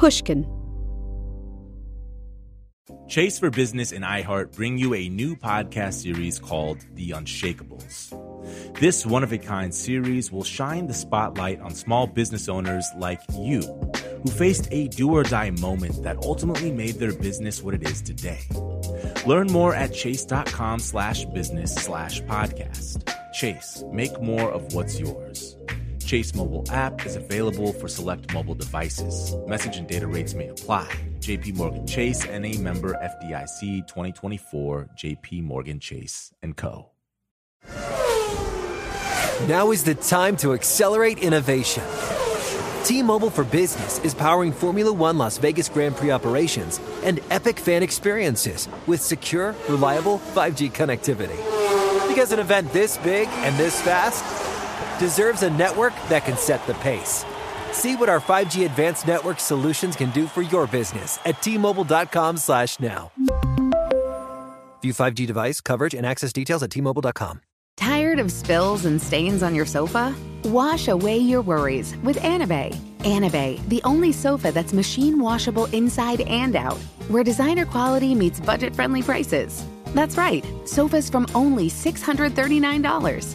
Pushkin. Chase for Business and iHeart bring you a new podcast series called The Unshakables. This one-of-a-kind series will shine the spotlight on small business owners like you, who faced a do-or-die moment that ultimately made their business what it is today. Learn more at chase.com/business/podcast. Chase, make more of what's yours. Chase mobile app is available for select mobile devices. Message and data rates may apply. J.P. Morgan Chase, N.A. member FDIC 2024, J.P. Morgan Chase & Co. Now is the time to accelerate innovation. T-Mobile for Business is powering Formula One Las Vegas Grand Prix operations and epic fan experiences with secure, reliable 5G connectivity. Because an event this big and this fast deserves a network that can set the pace. See what our 5G advanced network solutions can do for your business at T-Mobile.com/now. View 5G device coverage and access details at T-Mobile.com. Tired of spills and stains on your sofa? Wash away your worries with Anabay. Anabay, the only sofa that's machine washable inside and out, where designer quality meets budget-friendly prices. That's right, sofas from only $639.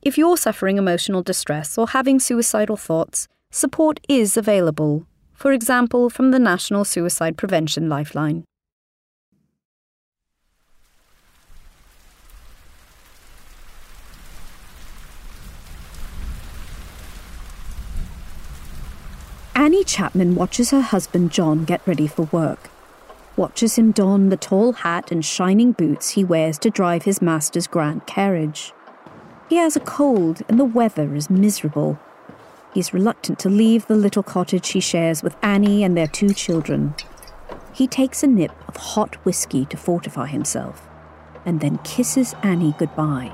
If you're suffering emotional distress or having suicidal thoughts, support is available, for example, from the National Suicide Prevention Lifeline. Annie Chapman watches her husband John get ready for work, watches him don the tall hat and shining boots he wears to drive his master's grand carriage. He has a cold and the weather is miserable. He's reluctant to leave the little cottage he shares with Annie and their two children. He takes a nip of hot whiskey to fortify himself and then kisses Annie goodbye.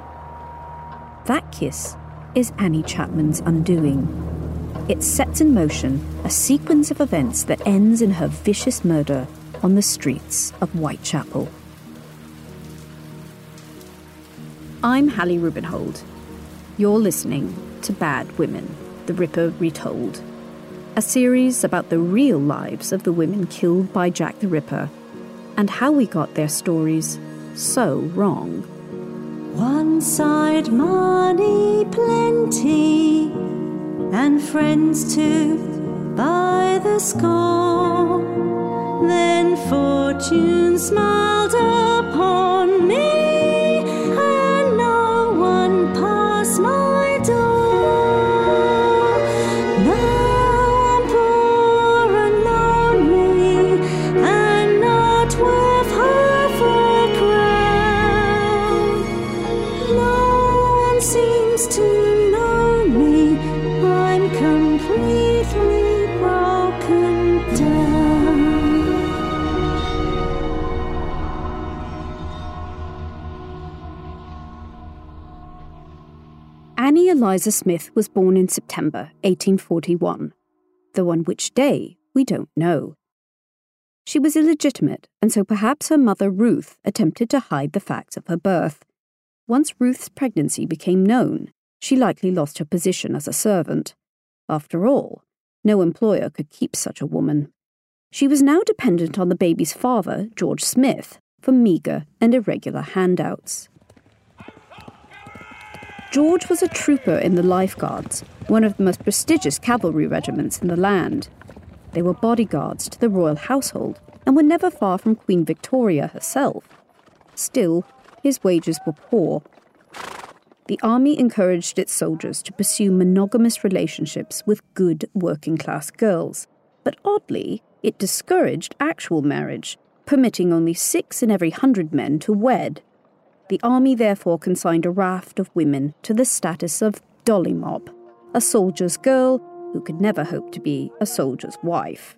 That kiss is Annie Chapman's undoing. It sets in motion a sequence of events that ends in her vicious murder on the streets of Whitechapel. I'm Hallie Rubenhold. You're listening to Bad Women, The Ripper Retold, a series about the real lives of the women killed by Jack the Ripper and how we got their stories so wrong. One side money plenty and friends too by the score, then fortune smiled upon me. Eliza Smith was born in September 1841, though on which day we don't know. She was illegitimate, and so perhaps her mother Ruth attempted to hide the facts of her birth. Once Ruth's pregnancy became known, she likely lost her position as a servant. After all, no employer could keep such a woman. She was now dependent on the baby's father, George Smith, for meagre and irregular handouts. George was a trooper in the Life Guards, one of the most prestigious cavalry regiments in the land. They were bodyguards to the royal household and were never far from Queen Victoria herself. Still, his wages were poor. the army encouraged its soldiers to pursue monogamous relationships with good working-class girls. But oddly, it discouraged actual marriage, permitting only 6 in every 100 men to wed. The army therefore consigned a raft of women to the status of Dolly mob, a soldier's girl who could never hope to be a soldier's wife.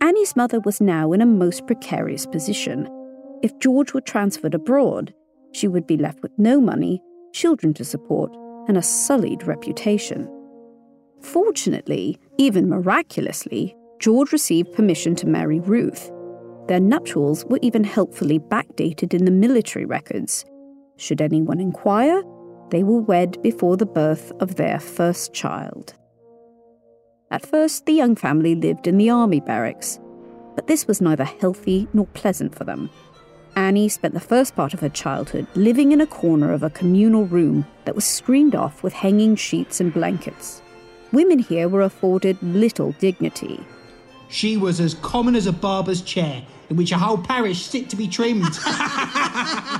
Annie's mother was now in a most precarious position. If George were transferred abroad, she would be left with no money, children to support, and a sullied reputation. Fortunately, even miraculously, George received permission to marry Ruth. Their nuptials were even helpfully backdated in the military records. Should anyone inquire, they were wed before the birth of their first child. At first, the young family lived in the army barracks, but this was neither healthy nor pleasant for them. Annie spent the first part of her childhood living in a corner of a communal room that was screened off with hanging sheets and blankets. Women here were afforded little dignity. She was as common as a barber's chair, in which a whole parish sit to be trimmed.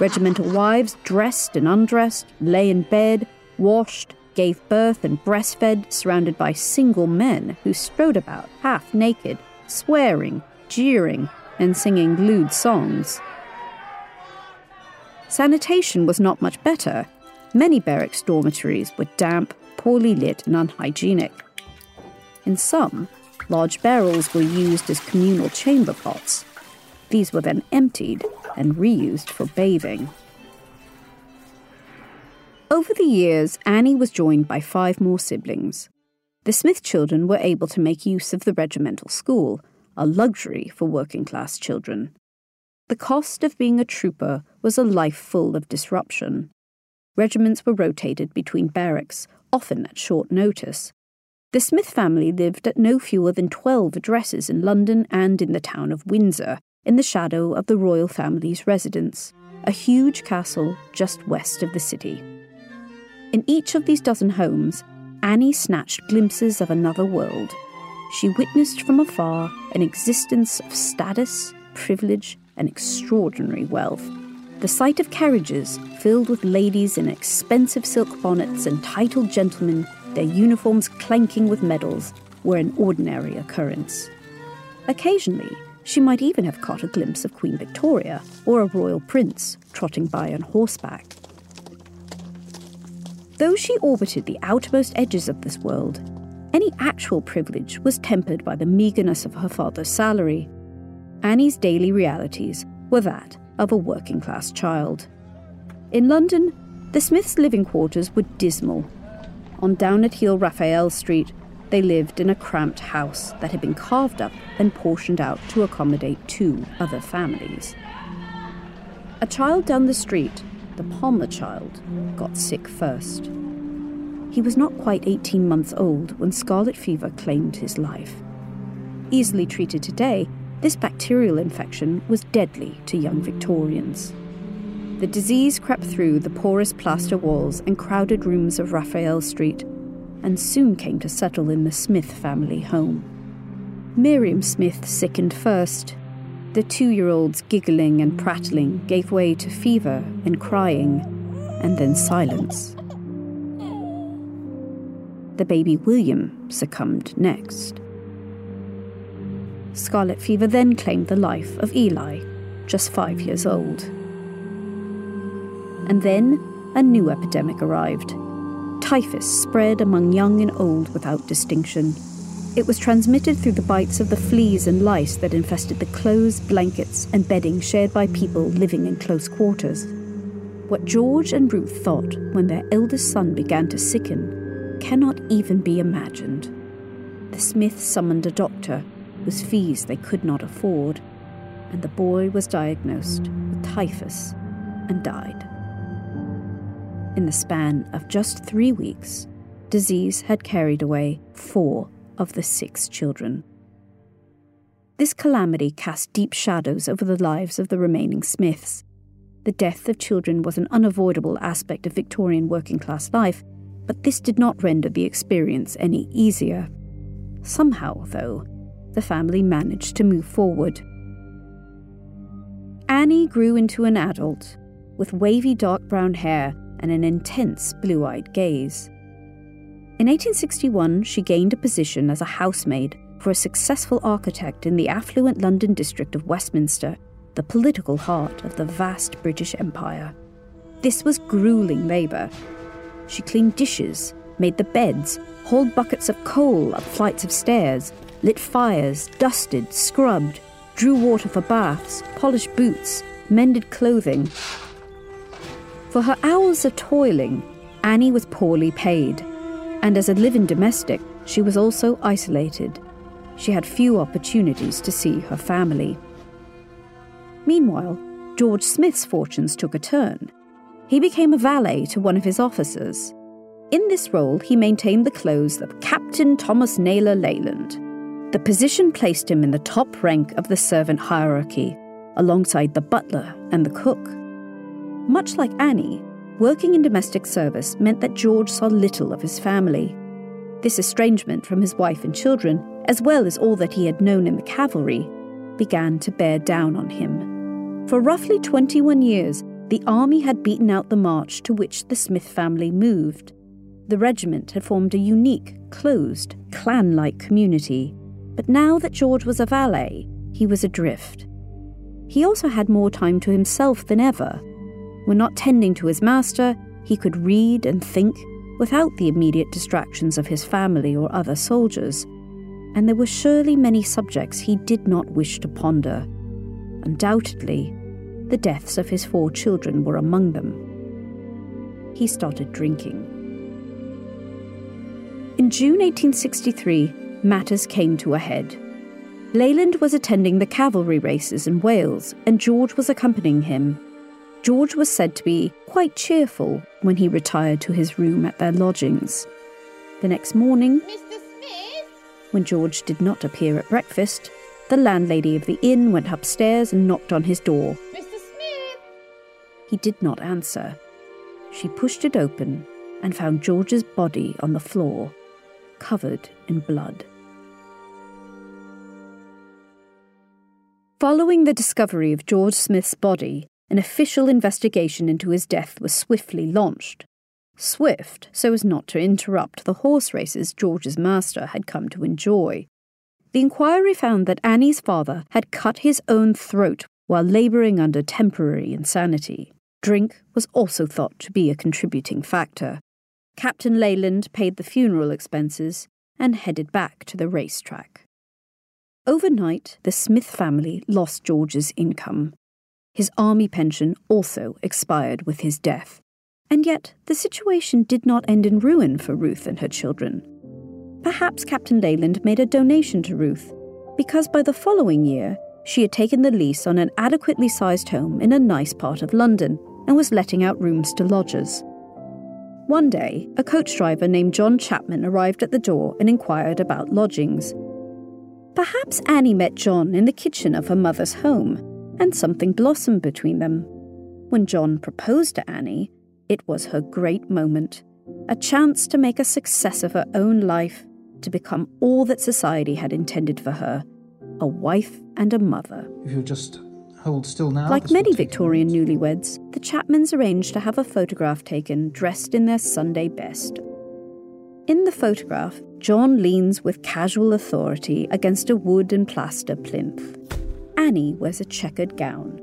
Regimental wives dressed and undressed, lay in bed, washed, gave birth and breastfed, surrounded by single men who strode about half naked, swearing, jeering, and singing lewd songs. Sanitation was not much better. Many barracks dormitories were damp, poorly lit, and unhygienic. In some, large barrels were used as communal chamber pots. These were then emptied and reused for bathing. Over the years, Annie was joined by 5 more siblings. The Smith children were able to make use of the regimental school, a luxury for working-class children. The cost of being a trooper was a life full of disruption. Regiments were rotated between barracks, often at short notice. The Smith family lived at no fewer than 12 addresses in London and in the town of Windsor, in the shadow of the royal family's residence, a huge castle just west of the city. In each of these dozen homes, Annie snatched glimpses of another world. She witnessed from afar an existence of status, privilege, and extraordinary wealth. The sight of carriages filled with ladies in expensive silk bonnets and titled gentlemen, their uniforms clanking with medals, were an ordinary occurrence. Occasionally, she might even have caught a glimpse of Queen Victoria or a royal prince trotting by on horseback. Though she orbited the outermost edges of this world, any actual privilege was tempered by the meagreness of her father's salary. Annie's daily realities were that of a working-class child. In London, the Smiths' living quarters were dismal. On down-at-heel Raphael Street, they lived in a cramped house that had been carved up and portioned out to accommodate 2 other families. A child down the street, the Palmer child, got sick first. He was not quite 18 months old when scarlet fever claimed his life. Easily treated today, this bacterial infection was deadly to young Victorians. The disease crept through the porous plaster walls and crowded rooms of Raphael Street and soon came to settle in the Smith family home. Miriam Smith sickened first. The 2-year-old's giggling and prattling gave way to fever and crying, and then silence. The baby William succumbed next. Scarlet fever then claimed the life of Eli, just 5 years old. And then a new epidemic arrived. Typhus spread among young and old without distinction. It was transmitted through the bites of the fleas and lice that infested the clothes, blankets, and bedding shared by people living in close quarters. What George and Ruth thought when their eldest son began to sicken cannot even be imagined. The Smiths summoned a doctor, whose fees they could not afford, and the boy was diagnosed with typhus and died. In the span of just 3 weeks, disease had carried away 4 of the 6 children. This calamity cast deep shadows over the lives of the remaining Smiths. The death of children was an unavoidable aspect of Victorian working-class life, but this did not render the experience any easier. Somehow, though, the family managed to move forward. Annie grew into an adult, with wavy dark brown hair and an intense blue-eyed gaze. In 1861, she gained a position as a housemaid for a successful architect in the affluent London district of Westminster, the political heart of the vast British Empire. This was grueling labour. She cleaned dishes, made the beds, hauled buckets of coal up flights of stairs, lit fires, dusted, scrubbed, drew water for baths, polished boots, mended clothing. For her hours of toiling, Annie was poorly paid, and as a live-in domestic, she was also isolated. She had few opportunities to see her family. Meanwhile, George Smith's fortunes took a turn. He became a valet to one of his officers. In this role, he maintained the clothes of Captain Thomas Naylor Leyland. The position placed him in the top rank of the servant hierarchy, alongside the butler and the cook. Much like Annie, working in domestic service meant that George saw little of his family. This estrangement from his wife and children, as well as all that he had known in the cavalry, began to bear down on him. For roughly 21 years, the army had beaten out the march to which the Smith family moved. The regiment had formed a unique, closed, clan-like community. But now that George was a valet, he was adrift. He also had more time to himself than ever. When not tending to his master, he could read and think without the immediate distractions of his family or other soldiers, and there were surely many subjects he did not wish to ponder. Undoubtedly, the deaths of his 4 children were among them. He started drinking. In June 1863, matters came to a head. Leyland was attending the cavalry races in Wales, and George was accompanying him. George was said to be quite cheerful when he retired to his room at their lodgings. The next morning, Mr. Smith, when George did not appear at breakfast, the landlady of the inn went upstairs and knocked on his door. Mr. Smith! He did not answer. She pushed it open and found George's body on the floor, covered in blood. Following the discovery of George Smith's body, an official investigation into his death was swiftly launched. Swift, so as not to interrupt the horse races George's master had come to enjoy. The inquiry found that Annie's father had cut his own throat while labouring under temporary insanity. Drink was also thought to be a contributing factor. Captain Leyland paid the funeral expenses and headed back to the racetrack. Overnight, the Smith family lost George's income. His army pension also expired with his death. And yet, the situation did not end in ruin for Ruth and her children. Perhaps Captain Leyland made a donation to Ruth, because by the following year, she had taken the lease on an adequately sized home in a nice part of London and was letting out rooms to lodgers. One day, a coach driver named John Chapman arrived at the door and inquired about lodgings. Perhaps Annie met John in the kitchen of her mother's home, and something blossomed between them. When John proposed to Annie, it was her great moment, a chance to make a success of her own life, to become all that society had intended for her, a wife and a mother. If you'll just hold still now. Like many Victorian newlyweds, the Chapmans arranged to have a photograph taken dressed in their Sunday best. In the photograph, John leans with casual authority against a wood and plaster plinth. Annie wears a checkered gown.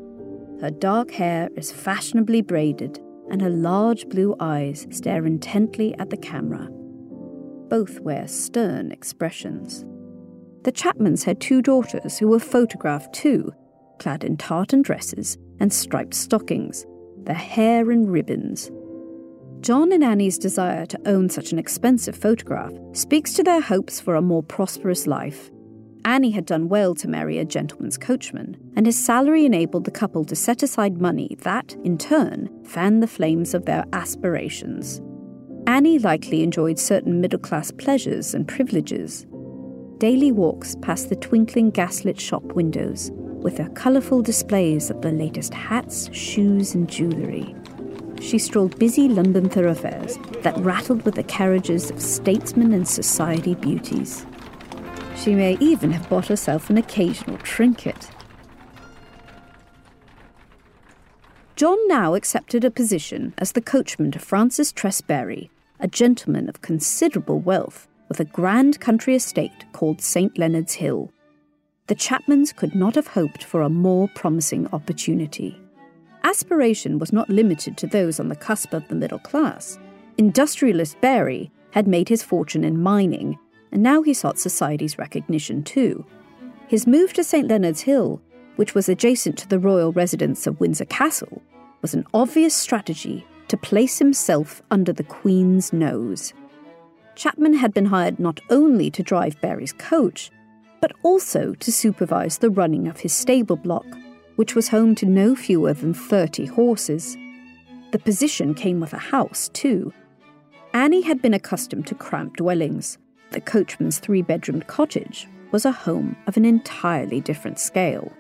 Her dark hair is fashionably braided, and her large blue eyes stare intently at the camera. Both wear stern expressions. The Chapmans had 2 daughters who were photographed too, clad in tartan dresses and striped stockings, their hair in ribbons. John and Annie's desire to own such an expensive photograph speaks to their hopes for a more prosperous life. Annie had done well to marry a gentleman's coachman, and his salary enabled the couple to set aside money that, in turn, fanned the flames of their aspirations. Annie likely enjoyed certain middle-class pleasures and privileges. Daily walks past the twinkling gaslit shop windows, with their colourful displays of the latest hats, shoes and jewellery. She strolled busy London thoroughfares that rattled with the carriages of statesmen and society beauties. She may even have bought herself an occasional trinket. John now accepted a position as the coachman to Francis Tress Barry, a gentleman of considerable wealth with a grand country estate called St. Leonard's Hill. The Chapmans could not have hoped for a more promising opportunity. Aspiration was not limited to those on the cusp of the middle class. Industrialist Barry had made his fortune in mining, and now he sought society's recognition too. His move to St. Leonard's Hill, which was adjacent to the royal residence of Windsor Castle, was an obvious strategy to place himself under the Queen's nose. Chapman had been hired not only to drive Barry's coach, but also to supervise the running of his stable block, which was home to no fewer than 30 horses. The position came with a house, too. Annie had been accustomed to cramped dwellings. The coachman's three-bedroomed cottage was a home of an entirely different scale.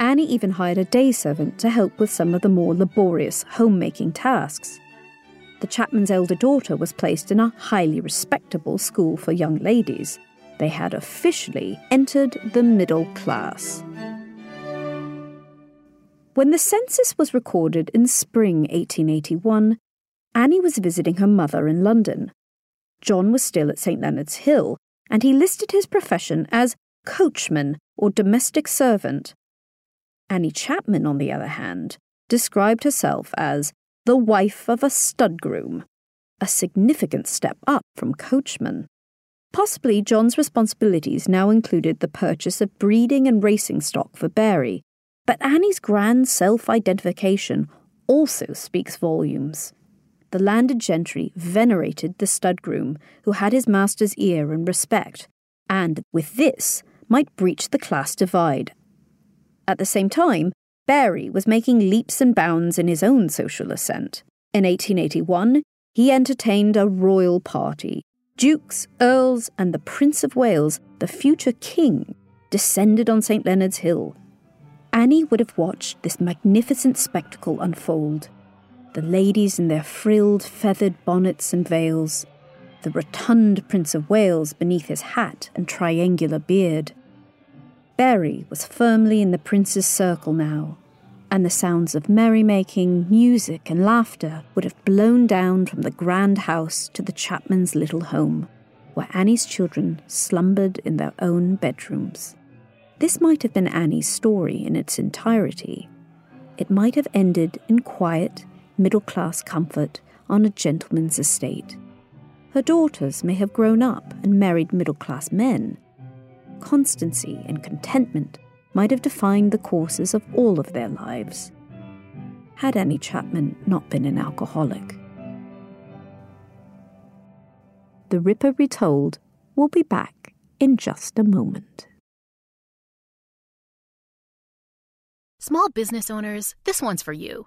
Annie even hired a day servant to help with some of the more laborious homemaking tasks. The Chapman's elder daughter was placed in a highly respectable school for young ladies. They had officially entered the middle class. When the census was recorded in spring 1881, Annie was visiting her mother in London. John was still at St. Leonard's Hill, and he listed his profession as coachman or domestic servant. Annie Chapman, on the other hand, described herself as the wife of a stud groom, a significant step up from coachman. Possibly John's responsibilities now included the purchase of breeding and racing stock for Barry, but Annie's grand self-identification also speaks volumes. The landed gentry venerated the stud groom, who had his master's ear and respect, and, with this, might breach the class divide. At the same time, Barry was making leaps and bounds in his own social ascent. In 1881, he entertained a royal party. Dukes, earls, and the Prince of Wales, the future king, descended on St. Leonard's Hill. Annie would have watched this magnificent spectacle unfold. The ladies in their frilled, feathered bonnets and veils, the rotund Prince of Wales beneath his hat and triangular beard. Barry was firmly in the prince's circle now, and the sounds of merrymaking, music and laughter would have blown down from the grand house to the Chapman's little home, where Annie's children slumbered in their own bedrooms. This might have been Annie's story in its entirety. It might have ended in quiet, middle-class comfort on a gentleman's estate. Her daughters may have grown up and married middle-class men. Constancy and contentment might have defined the courses of all of their lives, had Annie Chapman not been an alcoholic. The Ripper Retold will be back in just a moment. Small business owners, this one's for you.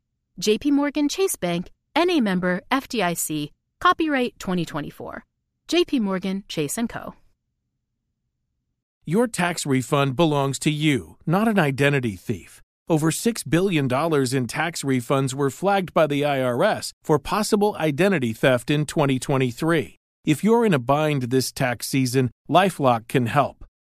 JPMorgan Chase Bank, NA member FDIC, copyright 2024. JPMorgan Chase & Co. Your tax refund belongs to you, not an identity thief. Over $6 billion in tax refunds were flagged by the IRS for possible identity theft in 2023. If you're in a bind this tax season, LifeLock can help.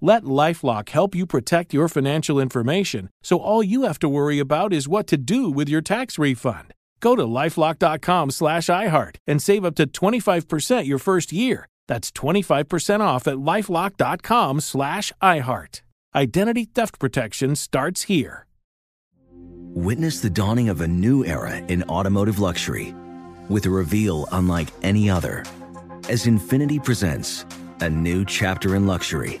Let LifeLock help you protect your financial information so all you have to worry about is what to do with your tax refund. Go to LifeLock.com/iHeart and save up to 25% your first year. That's 25% off at LifeLock.com/iHeart. Identity theft protection starts here. Witness the dawning of a new era in automotive luxury with a reveal unlike any other as Infinity presents a new chapter in luxury,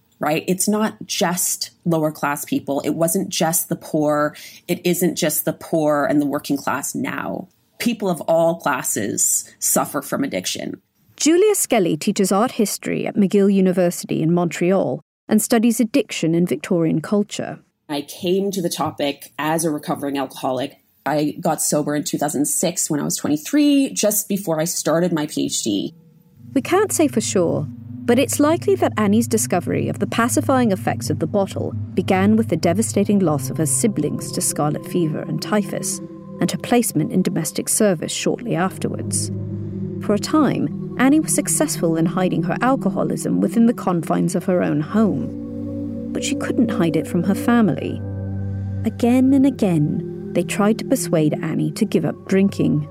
right? It's not just lower class people. It wasn't just the poor. It isn't just the poor and the working class now. People of all classes suffer from addiction. Julia Skelly teaches art history at McGill University in Montreal and studies addiction in Victorian culture. I came to the topic as a recovering alcoholic. I got sober in 2006 when I was 23, just before I started my PhD. We can't say for sure, but it's likely that Annie's discovery of the pacifying effects of the bottle began with the devastating loss of her siblings to scarlet fever and typhus, and her placement in domestic service shortly afterwards. For a time, Annie was successful in hiding her alcoholism within the confines of her own home. But she couldn't hide it from her family. Again and again, they tried to persuade Annie to give up drinking.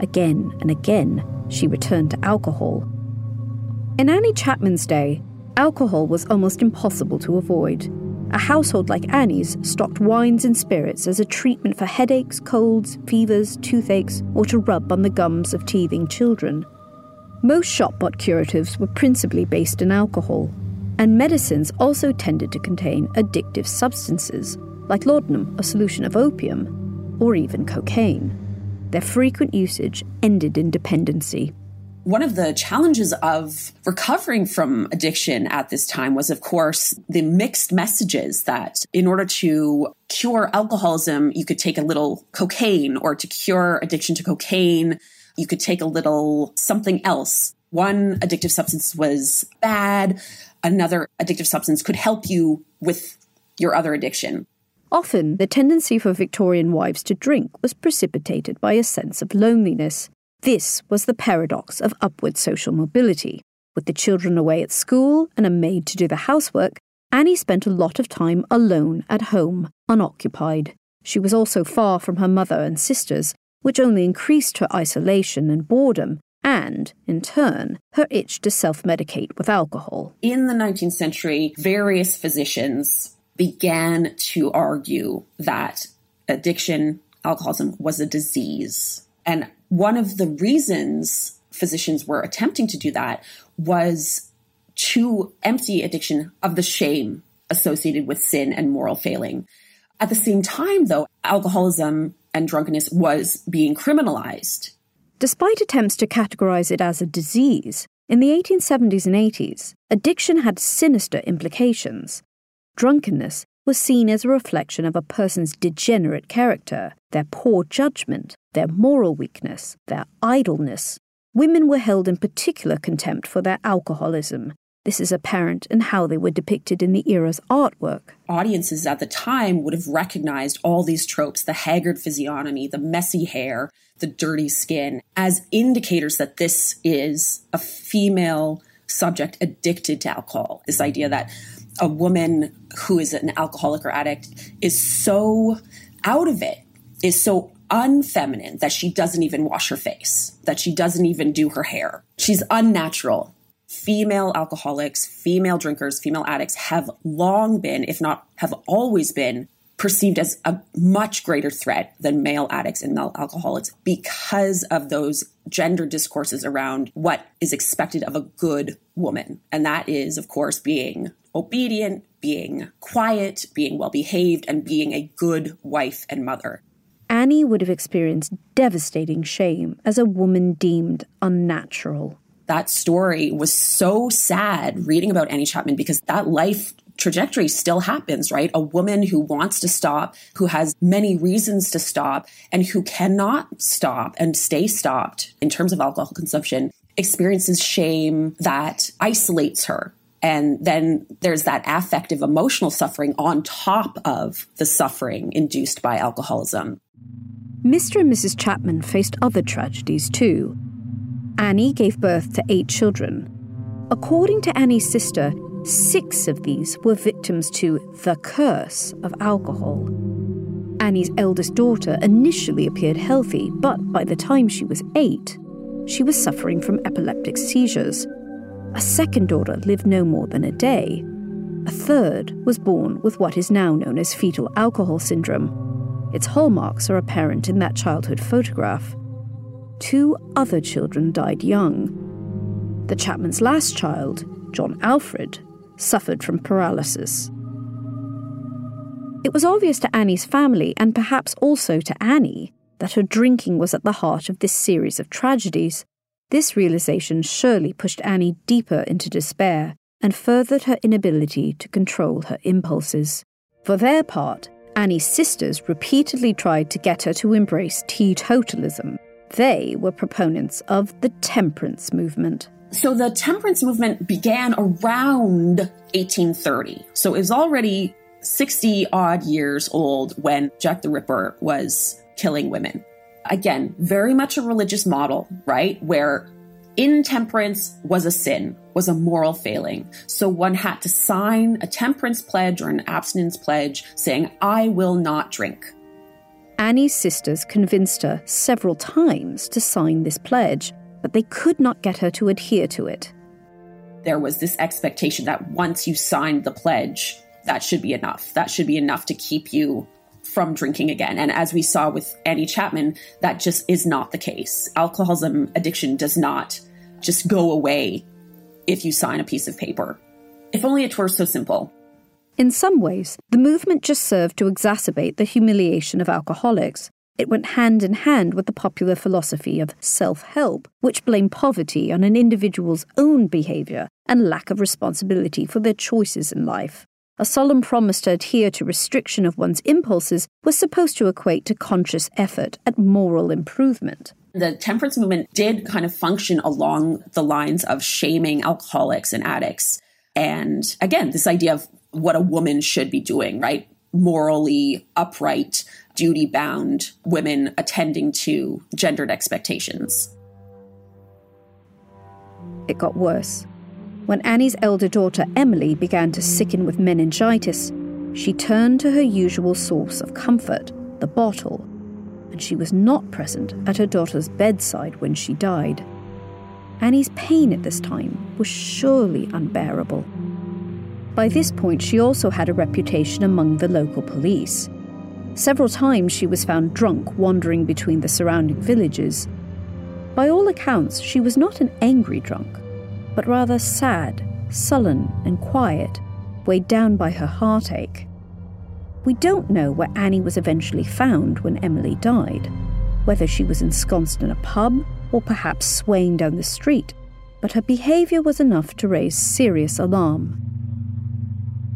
Again and again, she returned to alcohol. In Annie Chapman's day, alcohol was almost impossible to avoid. A household like Annie's stocked wines and spirits as a treatment for headaches, colds, fevers, toothaches, or to rub on the gums of teething children. Most shop-bought curatives were principally based in alcohol, and medicines also tended to contain addictive substances, like laudanum, a solution of opium, or even cocaine. Their frequent usage ended in dependency. One of the challenges of recovering from addiction at this time was, of course, the mixed messages that in order to cure alcoholism, you could take a little cocaine, or to cure addiction to cocaine, you could take a little something else. One addictive substance was bad. Another addictive substance could help you with your other addiction. Often, the tendency for Victorian wives to drink was precipitated by a sense of loneliness. This was the paradox of upward social mobility. With the children away at school and a maid to do the housework, Annie spent a lot of time alone at home, unoccupied. She was also far from her mother and sisters, which only increased her isolation and boredom, and, in turn, her itch to self-medicate with alcohol. In the 19th century, various physicians began to argue that addiction, alcoholism, was a disease. And one of the reasons physicians were attempting to do that was to empty addiction of the shame associated with sin and moral failing. At the same time, though, alcoholism and drunkenness was being criminalized. Despite attempts to categorize it as a disease, in the 1870s and 80s, addiction had sinister implications. Drunkenness was seen as a reflection of a person's degenerate character, their poor judgment, their moral weakness, their idleness. Women were held in particular contempt for their alcoholism. This is apparent in how they were depicted in the era's artwork. Audiences at the time would have recognized all these tropes, the haggard physiognomy, the messy hair, the dirty skin, as indicators that this is a female subject addicted to alcohol. This idea that a woman who is an alcoholic or addict is so out of it, is so unfeminine that she doesn't even wash her face, that she doesn't even do her hair. She's unnatural. Female alcoholics, female drinkers, female addicts have long been, if not have always been, perceived as a much greater threat than male addicts and male alcoholics because of those gender discourses around what is expected of a good woman. And that is, of course, being obedient, being quiet, being well-behaved, and being a good wife and mother. Annie would have experienced devastating shame as a woman deemed unnatural. That story was so sad, reading about Annie Chapman, because that life trajectory still happens, right? A woman who wants to stop, who has many reasons to stop, and who cannot stop and stay stopped in terms of alcohol consumption experiences shame that isolates her. And then there's that affective emotional suffering on top of the suffering induced by alcoholism. Mr. and Mrs. Chapman faced other tragedies too. Annie gave birth to 8 children. According to Annie's sister, 6 of these were victims to the curse of alcohol. Annie's eldest daughter initially appeared healthy, but by the time she was 8, she was suffering from epileptic seizures. A second daughter lived no more than a day. A third was born with what is now known as fetal alcohol syndrome. Its hallmarks are apparent in that childhood photograph. 2 other children died young. The Chapman's last child, John Alfred, suffered from paralysis. It was obvious to Annie's family, and perhaps also to Annie, that her drinking was at the heart of this series of tragedies. This realization surely pushed Annie deeper into despair and furthered her inability to control her impulses. For their part, Annie's sisters repeatedly tried to get her to embrace teetotalism. They were proponents of the temperance movement. So the temperance movement began around 1830. So it was already 60-odd years old when Jack the Ripper was killing women. Again, very much a religious model, right? Where intemperance was a sin, was a moral failing. So one had to sign a temperance pledge or an abstinence pledge saying, I will not drink. Annie's sisters convinced her several times to sign this pledge, but they could not get her to adhere to it. There was this expectation that once you signed the pledge, that should be enough. That should be enough to keep you from drinking again. And as we saw with Annie Chapman, that just is not the case. Alcoholism addiction does not just go away if you sign a piece of paper. If only it were so simple. In some ways, the movement just served to exacerbate the humiliation of alcoholics. It went hand in hand with the popular philosophy of self-help, which blamed poverty on an individual's own behaviour and lack of responsibility for their choices in life. A solemn promise to adhere to restriction of one's impulses was supposed to equate to conscious effort at moral improvement. The temperance movement did kind of function along the lines of shaming alcoholics and addicts. And again, this idea of what a woman should be doing, right? Morally upright, duty-bound women attending to gendered expectations. It got worse. When Annie's elder daughter, Emily, began to sicken with meningitis, she turned to her usual source of comfort, the bottle, and she was not present at her daughter's bedside when she died. Annie's pain at this time was surely unbearable. By this point, she also had a reputation among the local police. Several times she was found drunk wandering between the surrounding villages. By all accounts, she was not an angry drunk, but rather sad, sullen and quiet, weighed down by her heartache. We don't know where Annie was eventually found when Emily died, whether she was ensconced in a pub or perhaps swaying down the street, but her behaviour was enough to raise serious alarm.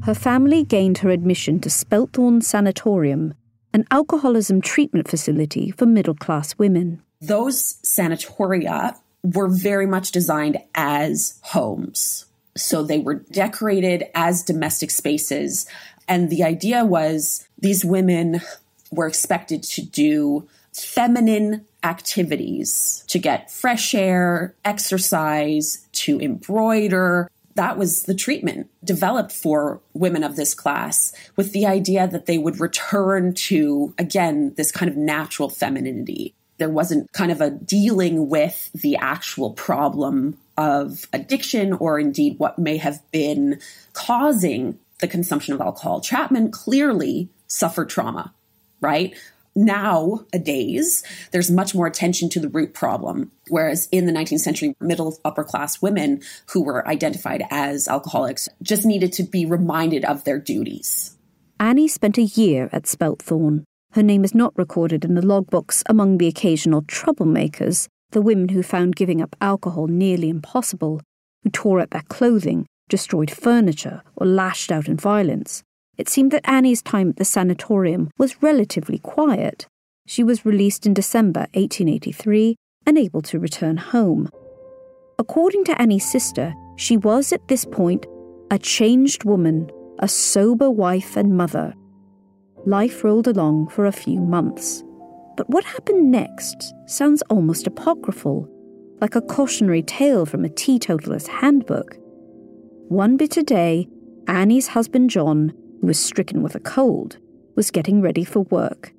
Her family gained her admission to Spelthorne Sanatorium, an alcoholism treatment facility for middle-class women. Those sanatoria were very much designed as homes. So they were decorated as domestic spaces. And the idea was these women were expected to do feminine activities, to get fresh air, exercise, to embroider, that was the treatment developed for women of this class, with the idea that they would return to, again, this kind of natural femininity. There wasn't kind of a dealing with the actual problem of addiction or indeed what may have been causing the consumption of alcohol. Chapman clearly suffered trauma, right? Nowadays, there's much more attention to the root problem, whereas in the 19th century, middle upper class women who were identified as alcoholics just needed to be reminded of their duties. Annie spent a year at Spelthorne. Her name is not recorded in the logbooks among the occasional troublemakers, the women who found giving up alcohol nearly impossible, who tore up their clothing, destroyed furniture, or lashed out in violence. It seemed that Annie's time at the sanatorium was relatively quiet. She was released in December 1883 and able to return home. According to Annie's sister, she was at this point a changed woman, a sober wife and mother. Life rolled along for a few months. But what happened next sounds almost apocryphal, like a cautionary tale from a teetotaler's handbook. One bitter day, Annie's husband John, who was stricken with a cold, was getting ready for work.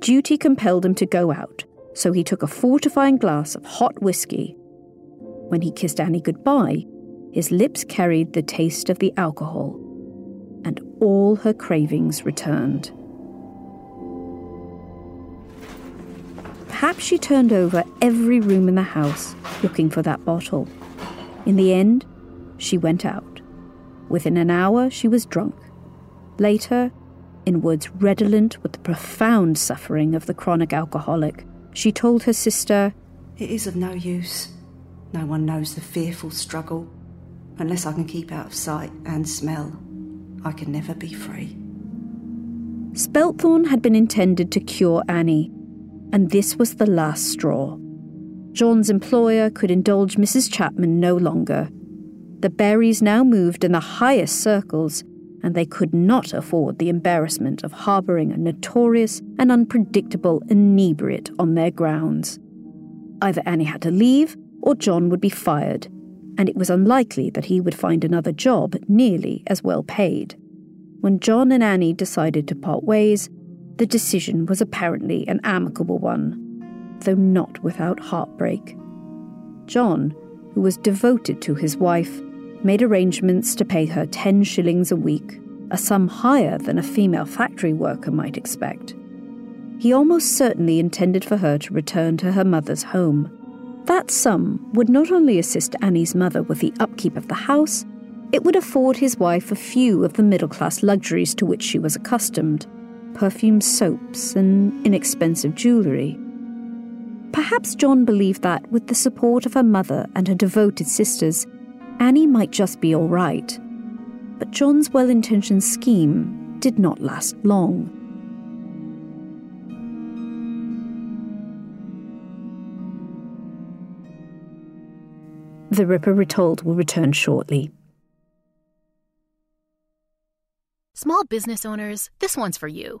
Duty compelled him to go out, so he took a fortifying glass of hot whiskey. When he kissed Annie goodbye, his lips carried the taste of the alcohol, and all her cravings returned. Perhaps she turned over every room in the house looking for that bottle. In the end, she went out. Within an hour, she was drunk. Later, in words redolent with the profound suffering of the chronic alcoholic, she told her sister, "It is of no use. No one knows the fearful struggle. Unless I can keep out of sight and smell, I can never be free." Spelthorne had been intended to cure Annie, and this was the last straw. John's employer could indulge Mrs. Chapman no longer. The Berrys now moved in the highest circles, and they could not afford the embarrassment of harbouring a notorious and unpredictable inebriate on their grounds. Either Annie had to leave, or John would be fired, and it was unlikely that he would find another job nearly as well paid. When John and Annie decided to part ways, the decision was apparently an amicable one, though not without heartbreak. John, who was devoted to his wife, made arrangements to pay her 10 shillings a week, a sum higher than a female factory worker might expect. He almost certainly intended for her to return to her mother's home. That sum would not only assist Annie's mother with the upkeep of the house, it would afford his wife a few of the middle-class luxuries to which she was accustomed: perfumed soaps and inexpensive jewellery. Perhaps John believed that, with the support of her mother and her devoted sisters, Annie might just be all right. But John's well-intentioned scheme did not last long. The Ripper Retold will return shortly. Small business owners, this one's for you.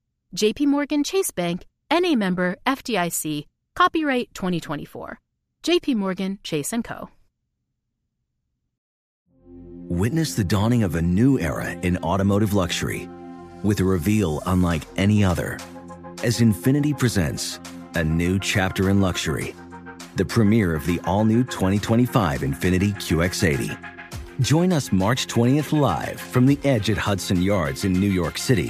JPMorgan Chase Bank, NA member, FDIC, copyright 2024. JPMorgan Chase & Co. Witness the dawning of a new era in automotive luxury with a reveal unlike any other, as Infinity presents a new chapter in luxury, the premiere of the all-new 2025 Infinity QX80. Join us March 20th live from The Edge at Hudson Yards in New York City,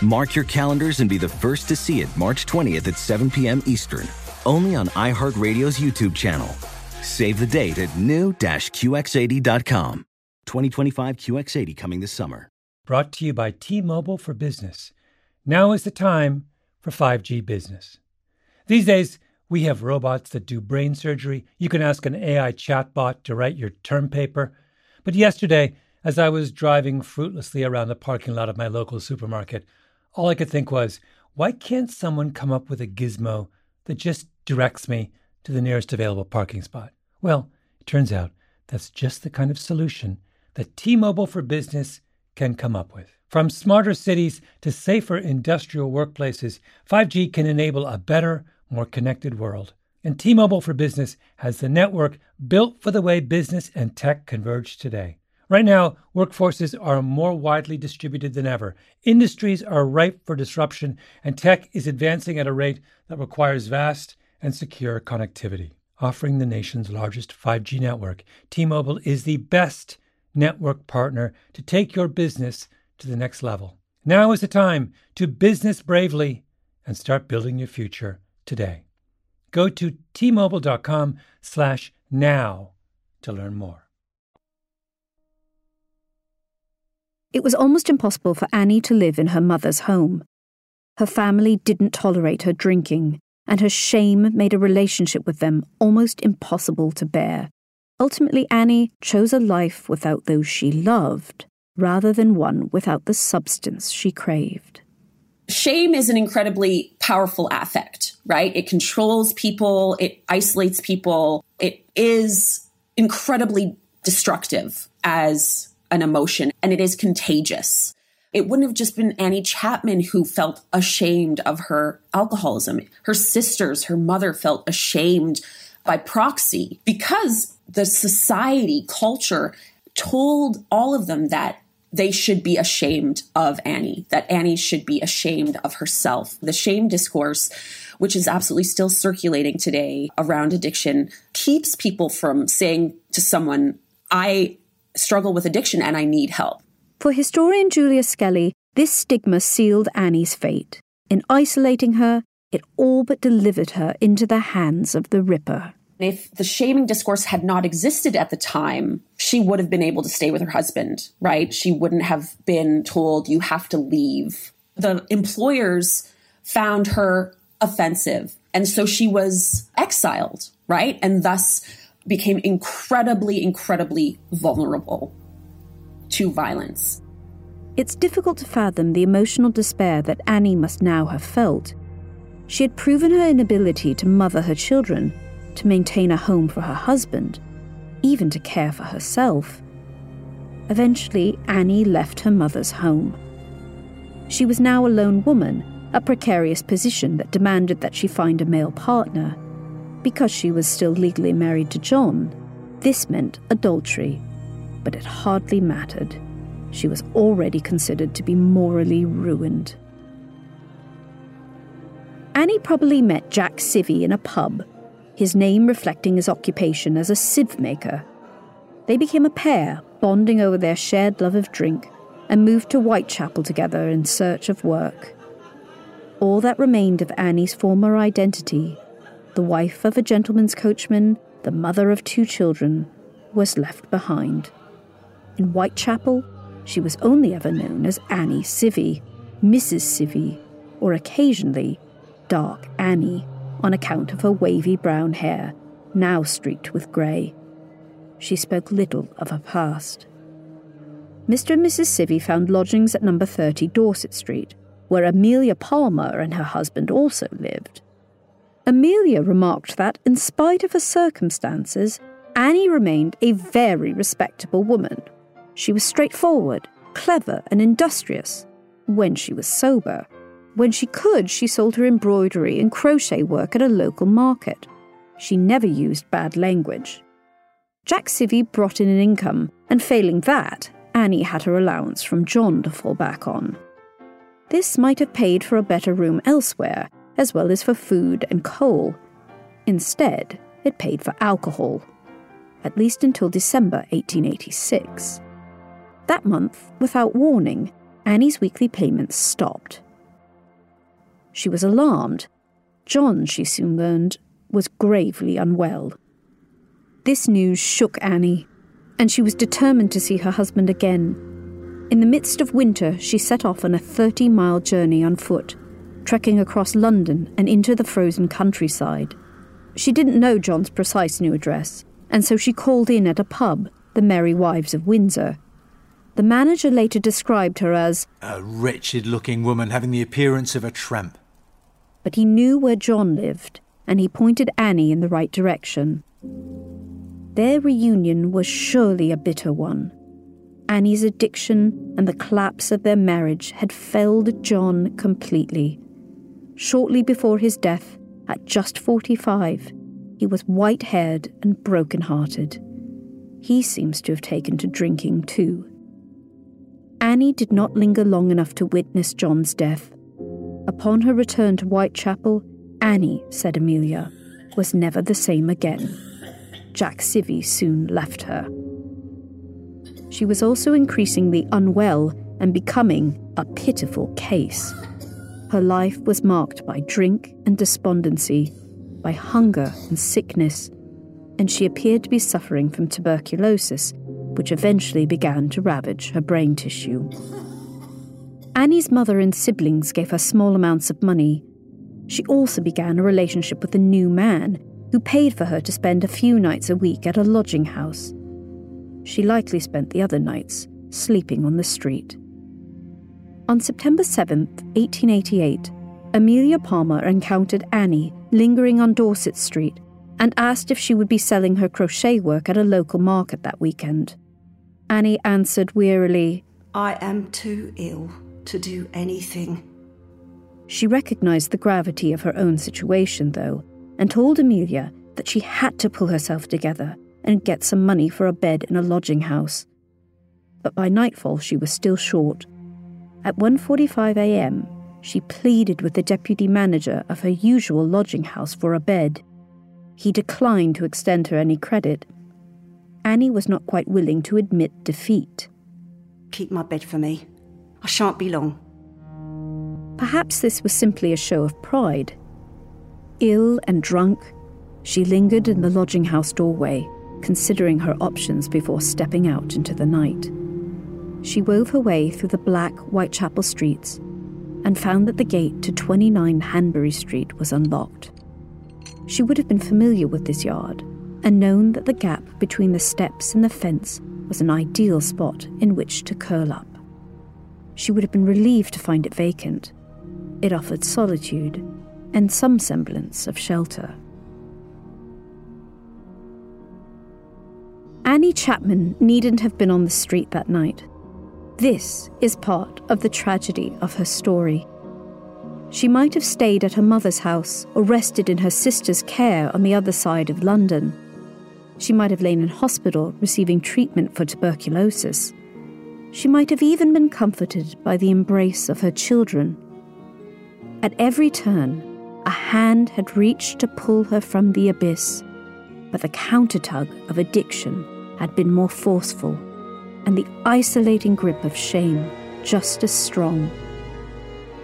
Mark your calendars and be the first to see it March 20th at 7 p.m. Eastern, only on iHeartRadio's YouTube channel. Save the date at new-qx80.com. 2025 QX80 coming this summer. Brought to you by T-Mobile for Business. Now is the time for 5G business. These days, we have robots that do brain surgery. You can ask an AI chatbot to write your term paper. But yesterday, as I was driving fruitlessly around the parking lot of my local supermarket, all I could think was, why can't someone come up with a gizmo that just directs me to the nearest available parking spot? Well, it turns out that's just the kind of solution that T-Mobile for Business can come up with. From smarter cities to safer industrial workplaces, 5G can enable a better, more connected world. And T-Mobile for Business has the network built for the way business and tech converge today. Right now, workforces are more widely distributed than ever. Industries are ripe for disruption, and tech is advancing at a rate that requires vast and secure connectivity. Offering the nation's largest 5G network, T-Mobile is the best network partner to take your business to the next level. Now is the time to business bravely and start building your future today. Go to T-Mobile.com/now to learn more. It was almost impossible for Annie to live in her mother's home. Her family didn't tolerate her drinking, and her shame made a relationship with them almost impossible to bear. Ultimately, Annie chose a life without those she loved, rather than one without the substance she craved. Shame is an incredibly powerful affect, right? It controls people, it isolates people. It is incredibly destructive as an emotion, and it is contagious. It wouldn't have just been Annie Chapman who felt ashamed of her alcoholism. Her sisters, her mother felt ashamed by proxy because the society, culture told all of them that they should be ashamed of Annie, that Annie should be ashamed of herself. The shame discourse, which is absolutely still circulating today around addiction, keeps people from saying to someone, I struggle with addiction and I need help. For historian Julia Skelly, this stigma sealed Annie's fate. In isolating her, it all but delivered her into the hands of the Ripper. If the shaming discourse had not existed at the time, she would have been able to stay with her husband, right? She wouldn't have been told, you have to leave. The employers found her offensive, and so she was exiled, right? And thus became incredibly, incredibly vulnerable to violence. It's difficult to fathom the emotional despair that Annie must now have felt. She had proven her inability to mother her children, to maintain a home for her husband, even to care for herself. Eventually, Annie left her mother's home. She was now a lone woman, a precarious position that demanded that she find a male partner. Because she was still legally married to John, this meant adultery, but it hardly mattered. She was already considered to be morally ruined. Annie probably met Jack Sivy in a pub, his name reflecting his occupation as a sieve maker. They became a pair, bonding over their shared love of drink, and moved to Whitechapel together in search of work. All that remained of Annie's former identity, the wife of a gentleman's coachman, the mother of 2 children, was left behind. In Whitechapel, she was only ever known as Annie Sivy, Mrs. Sivy, or occasionally Dark Annie, on account of her wavy brown hair, now streaked with grey. She spoke little of her past. Mr. and Mrs. Sivy found lodgings at number 30 Dorset Street, where Amelia Palmer and her husband also lived. Amelia remarked that, in spite of her circumstances, Annie remained a very respectable woman. She was straightforward, clever and industrious. When she was sober. When she could, she sold her embroidery and crochet work at a local market. She never used bad language. Jack Sivy brought in an income, and failing that, Annie had her allowance from John to fall back on. This might have paid for a better room elsewhere, as well as for food and coal. Instead, it paid for alcohol, at least until December 1886. That month, without warning, Annie's weekly payments stopped. She was alarmed. John, she soon learned, was gravely unwell. This news shook Annie, and she was determined to see her husband again. In the midst of winter, she set off on a 30-mile journey on foot, trekking across London and into the frozen countryside. She didn't know John's precise new address, and so she called in at a pub, the Merry Wives of Windsor. The manager later described her as a wretched-looking woman having the appearance of a tramp. But he knew where John lived, and he pointed Annie in the right direction. Their reunion was surely a bitter one. Annie's addiction and the collapse of their marriage had felled John completely. Shortly before his death, at just 45, he was white-haired and broken-hearted. He seems to have taken to drinking too. Annie did not linger long enough to witness John's death. Upon her return to Whitechapel, Annie, said Amelia, was never the same again. Jack Sivy soon left her. She was also increasingly unwell and becoming a pitiful case. Her life was marked by drink and despondency, by hunger and sickness, and she appeared to be suffering from tuberculosis, which eventually began to ravage her brain tissue. Annie's mother and siblings gave her small amounts of money. She also began a relationship with a new man, who paid for her to spend a few nights a week at a lodging house. She likely spent the other nights sleeping on the street. On September 7th, 1888, Amelia Palmer encountered Annie lingering on Dorset Street and asked if she would be selling her crochet work at a local market that weekend. Annie answered wearily, "I am too ill to do anything." She recognised the gravity of her own situation, though, and told Amelia that she had to pull herself together and get some money for a bed in a lodging house. But by nightfall, she was still short. At 1:45 a.m, she pleaded with the deputy manager of her usual lodging house for a bed. He declined to extend her any credit. Annie was not quite willing to admit defeat. "Keep my bed for me. I shan't be long." Perhaps this was simply a show of pride. Ill and drunk, she lingered in the lodging house doorway, considering her options before stepping out into the night. She wove her way through the black Whitechapel streets and found that the gate to 29 Hanbury Street was unlocked. She would have been familiar with this yard and known that the gap between the steps and the fence was an ideal spot in which to curl up. She would have been relieved to find it vacant. It offered solitude and some semblance of shelter. Annie Chapman needn't have been on the street that night. This is part of the tragedy of her story. She might have stayed at her mother's house or rested in her sister's care on the other side of London. She might have lain in hospital receiving treatment for tuberculosis. She might have even been comforted by the embrace of her children. At every turn, a hand had reached to pull her from the abyss, but the counter-tug of addiction had been more forceful, and the isolating grip of shame just as strong.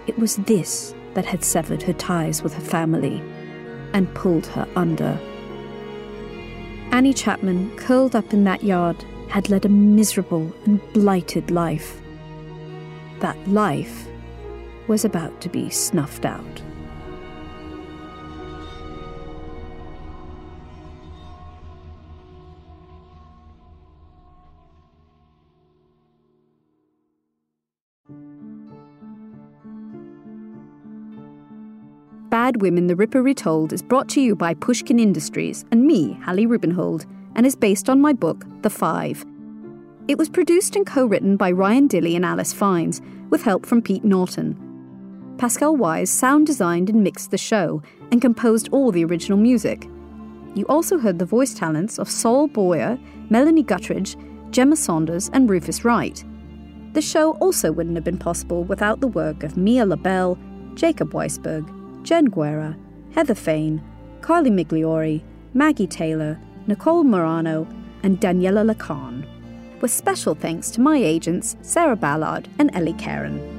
It was this that had severed her ties with her family and pulled her under. Annie Chapman, curled up in that yard, had led a miserable and blighted life. That life was about to be snuffed out. Bad Women, The Ripper Retold is brought to you by Pushkin Industries and me, Hallie Rubenhold, and is based on my book, The Five. It was produced and co-written by Ryan Dilley and Alice Fiennes, with help from Pete Norton. Pascal Wise sound designed and mixed the show, and composed all the original music. You also heard the voice talents of Sol Boyer, Melanie Guttridge, Gemma Saunders and Rufus Wright. The show also wouldn't have been possible without the work of Mia LaBelle, Jacob Weisberg, Jen Guerra, Heather Fain, Carly Migliori, Maggie Taylor, Nicole Morano and Daniela Lacan, with special thanks to my agents Sarah Ballard and Ellie Caron.